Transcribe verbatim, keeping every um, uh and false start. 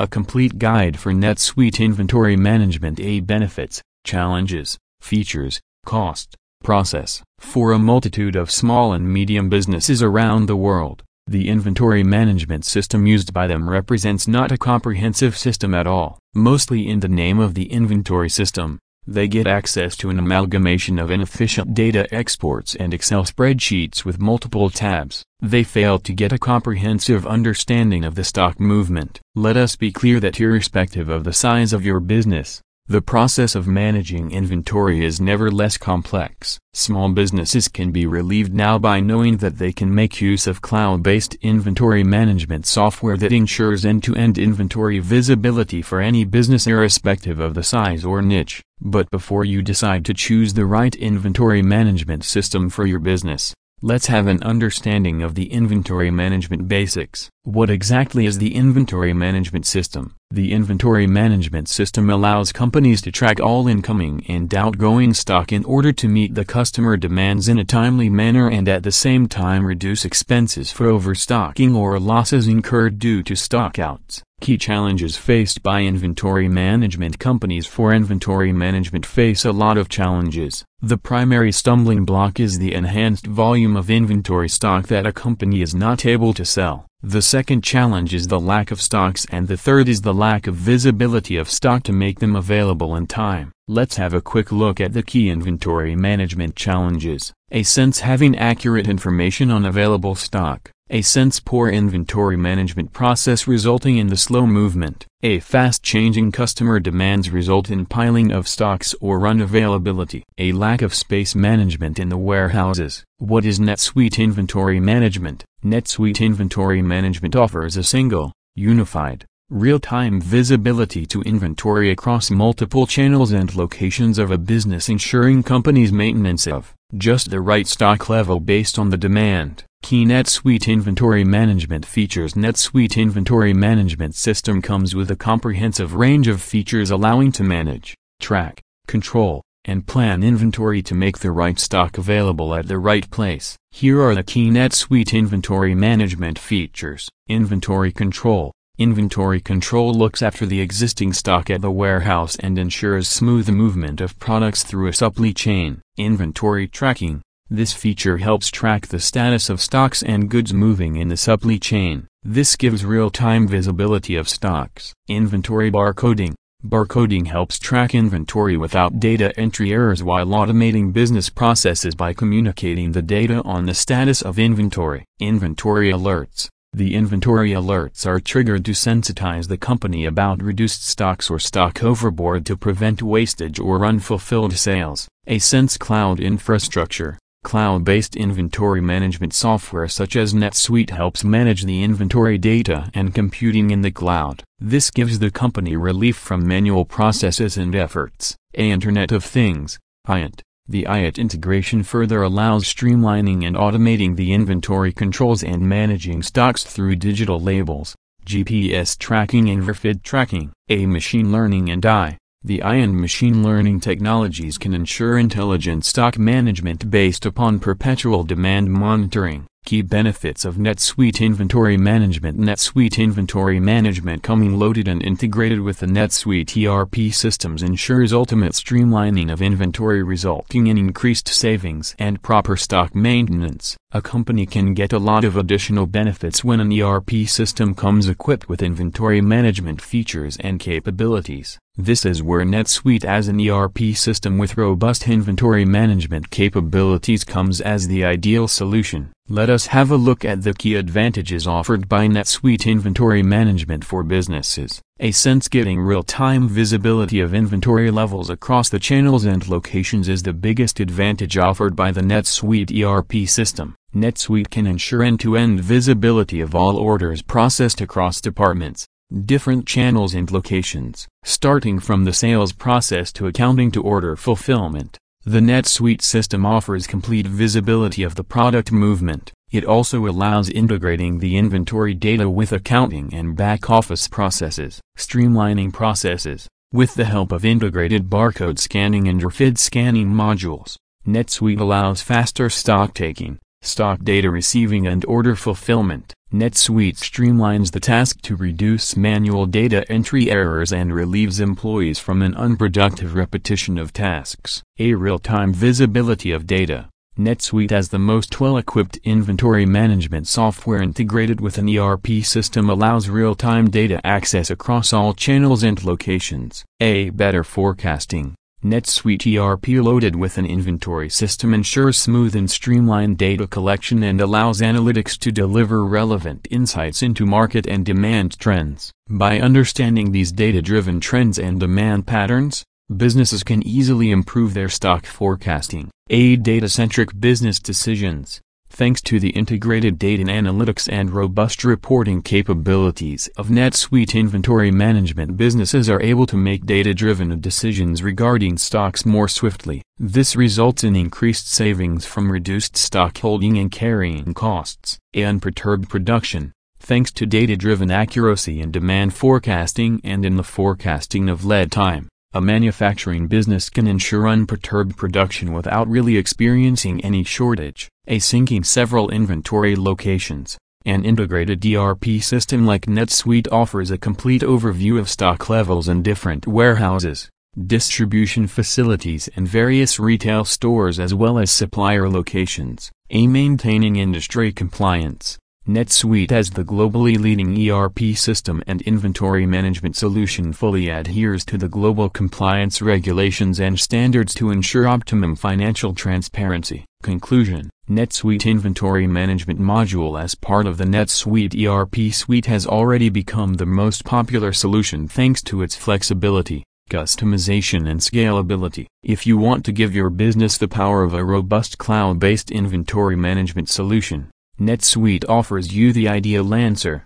A complete guide for NetSuite inventory management. A benefits, challenges, features, cost, process. For a multitude of small and medium businesses around the world, the inventory management system used by them represents not a comprehensive system at all. Mostly in the name of the inventory system, they get access to an amalgamation of inefficient data exports and Excel spreadsheets with multiple tabs. They fail to get a comprehensive understanding of the stock movement. Let us be clear that irrespective of the size of your business, the process of managing inventory is never less complex. Small businesses can be relieved now by knowing that they can make use of cloud-based inventory management software that ensures end-to-end inventory visibility for any business irrespective of the size or niche. But before you decide to choose the right inventory management system for your business, let's have an understanding of the inventory management basics. What exactly is the inventory management system? The inventory management system allows companies to track all incoming and outgoing stock in order to meet the customer demands in a timely manner and at the same time reduce expenses for overstocking or losses incurred due to stockouts. Key challenges faced by inventory management companies. For inventory management face a lot of challenges. The primary stumbling block is the enhanced volume of inventory stock that a company is not able to sell. The second challenge is the lack of stocks, and the third is the lack of visibility of stock to make them available in time. Let's have a quick look at the key inventory management challenges. A sense having accurate information on available stock. A sense poor inventory management process resulting in the slow movement. A fast changing customer demands result in piling of stocks or unavailability. A lack of space management in the warehouses. What is NetSuite inventory management? NetSuite inventory management offers a single, unified, real-time visibility to inventory across multiple channels and locations of a business, ensuring companies' maintenance of just the right stock level based on the demand. Key NetSuite inventory management features. NetSuite inventory management system comes with a comprehensive range of features allowing to manage, track, control, and plan inventory to make the right stock available at the right place. Here are the key NetSuite inventory management features. Inventory control. Inventory control looks after the existing stock at the warehouse and ensures smooth movement of products through a supply chain. Inventory tracking. This feature helps track the status of stocks and goods moving in the supply chain. This gives real-time visibility of stocks. Inventory barcoding. Barcoding helps track inventory without data entry errors while automating business processes by communicating the data on the status of inventory. Inventory alerts. The inventory alerts are triggered to sensitize the company about reduced stocks or stock overboard to prevent wastage or unfulfilled sales. A sense cloud infrastructure. Cloud-based inventory management software such as NetSuite helps manage the inventory data and computing in the cloud. This gives the company relief from manual processes and efforts. A Internet of Things, I O T. The I O T integration further allows streamlining and automating the inventory controls and managing stocks through digital labels, G P S tracking and RFID tracking. A Machine Learning and A I. The A I and machine learning technologies can ensure intelligent stock management based upon perpetual demand monitoring. Key benefits of NetSuite inventory management. NetSuite inventory management, coming loaded and integrated with the NetSuite E R P systems, ensures ultimate streamlining of inventory, resulting in increased savings and proper stock maintenance. A company can get a lot of additional benefits when an E R P system comes equipped with inventory management features and capabilities. This is where NetSuite as an E R P system with robust inventory management capabilities comes as the ideal solution. Let us have a look at the key advantages offered by NetSuite inventory management for businesses. A sense getting real-time visibility of inventory levels across the channels and locations is the biggest advantage offered by the NetSuite E R P system. NetSuite can ensure end-to-end visibility of all orders processed across departments, different channels and locations. Starting from the sales process to accounting to order fulfillment, the NetSuite system offers complete visibility of the product movement. It also allows integrating the inventory data with accounting and back-office processes. Streamlining processes. With the help of integrated barcode scanning and RFID scanning modules, NetSuite allows faster stock taking, stock data receiving and order fulfillment. NetSuite streamlines the task to reduce manual data entry errors and relieves employees from an unproductive repetition of tasks. A real-time visibility of data. NetSuite as the most well-equipped inventory management software integrated with an E R P system allows real-time data access across all channels and locations. A better forecasting. NetSuite E R P loaded with an inventory system ensures smooth and streamlined data collection and allows analytics to deliver relevant insights into market and demand trends. By understanding these data-driven trends and demand patterns, businesses can easily improve their stock forecasting. A data-centric business decisions. Thanks to the integrated data analytics and robust reporting capabilities of NetSuite inventory management, businesses are able to make data-driven decisions regarding stocks more swiftly. This results in increased savings from reduced stock holding and carrying costs. A unperturbed production. Thanks to data-driven accuracy in demand forecasting and in the forecasting of lead time, a manufacturing business can ensure unperturbed production without really experiencing any shortage. A syncing several inventory locations. An integrated E R P system like NetSuite offers a complete overview of stock levels in different warehouses, distribution facilities and various retail stores as well as supplier locations. A maintaining industry compliance. NetSuite as the globally leading E R P system and inventory management solution fully adheres to the global compliance regulations and standards to ensure optimum financial transparency. Conclusion. NetSuite Inventory Management Module as part of the NetSuite E R P suite has already become the most popular solution thanks to its flexibility, customization and scalability. If you want to give your business the power of a robust cloud-based inventory management solution, NetSuite offers you the ideal answer.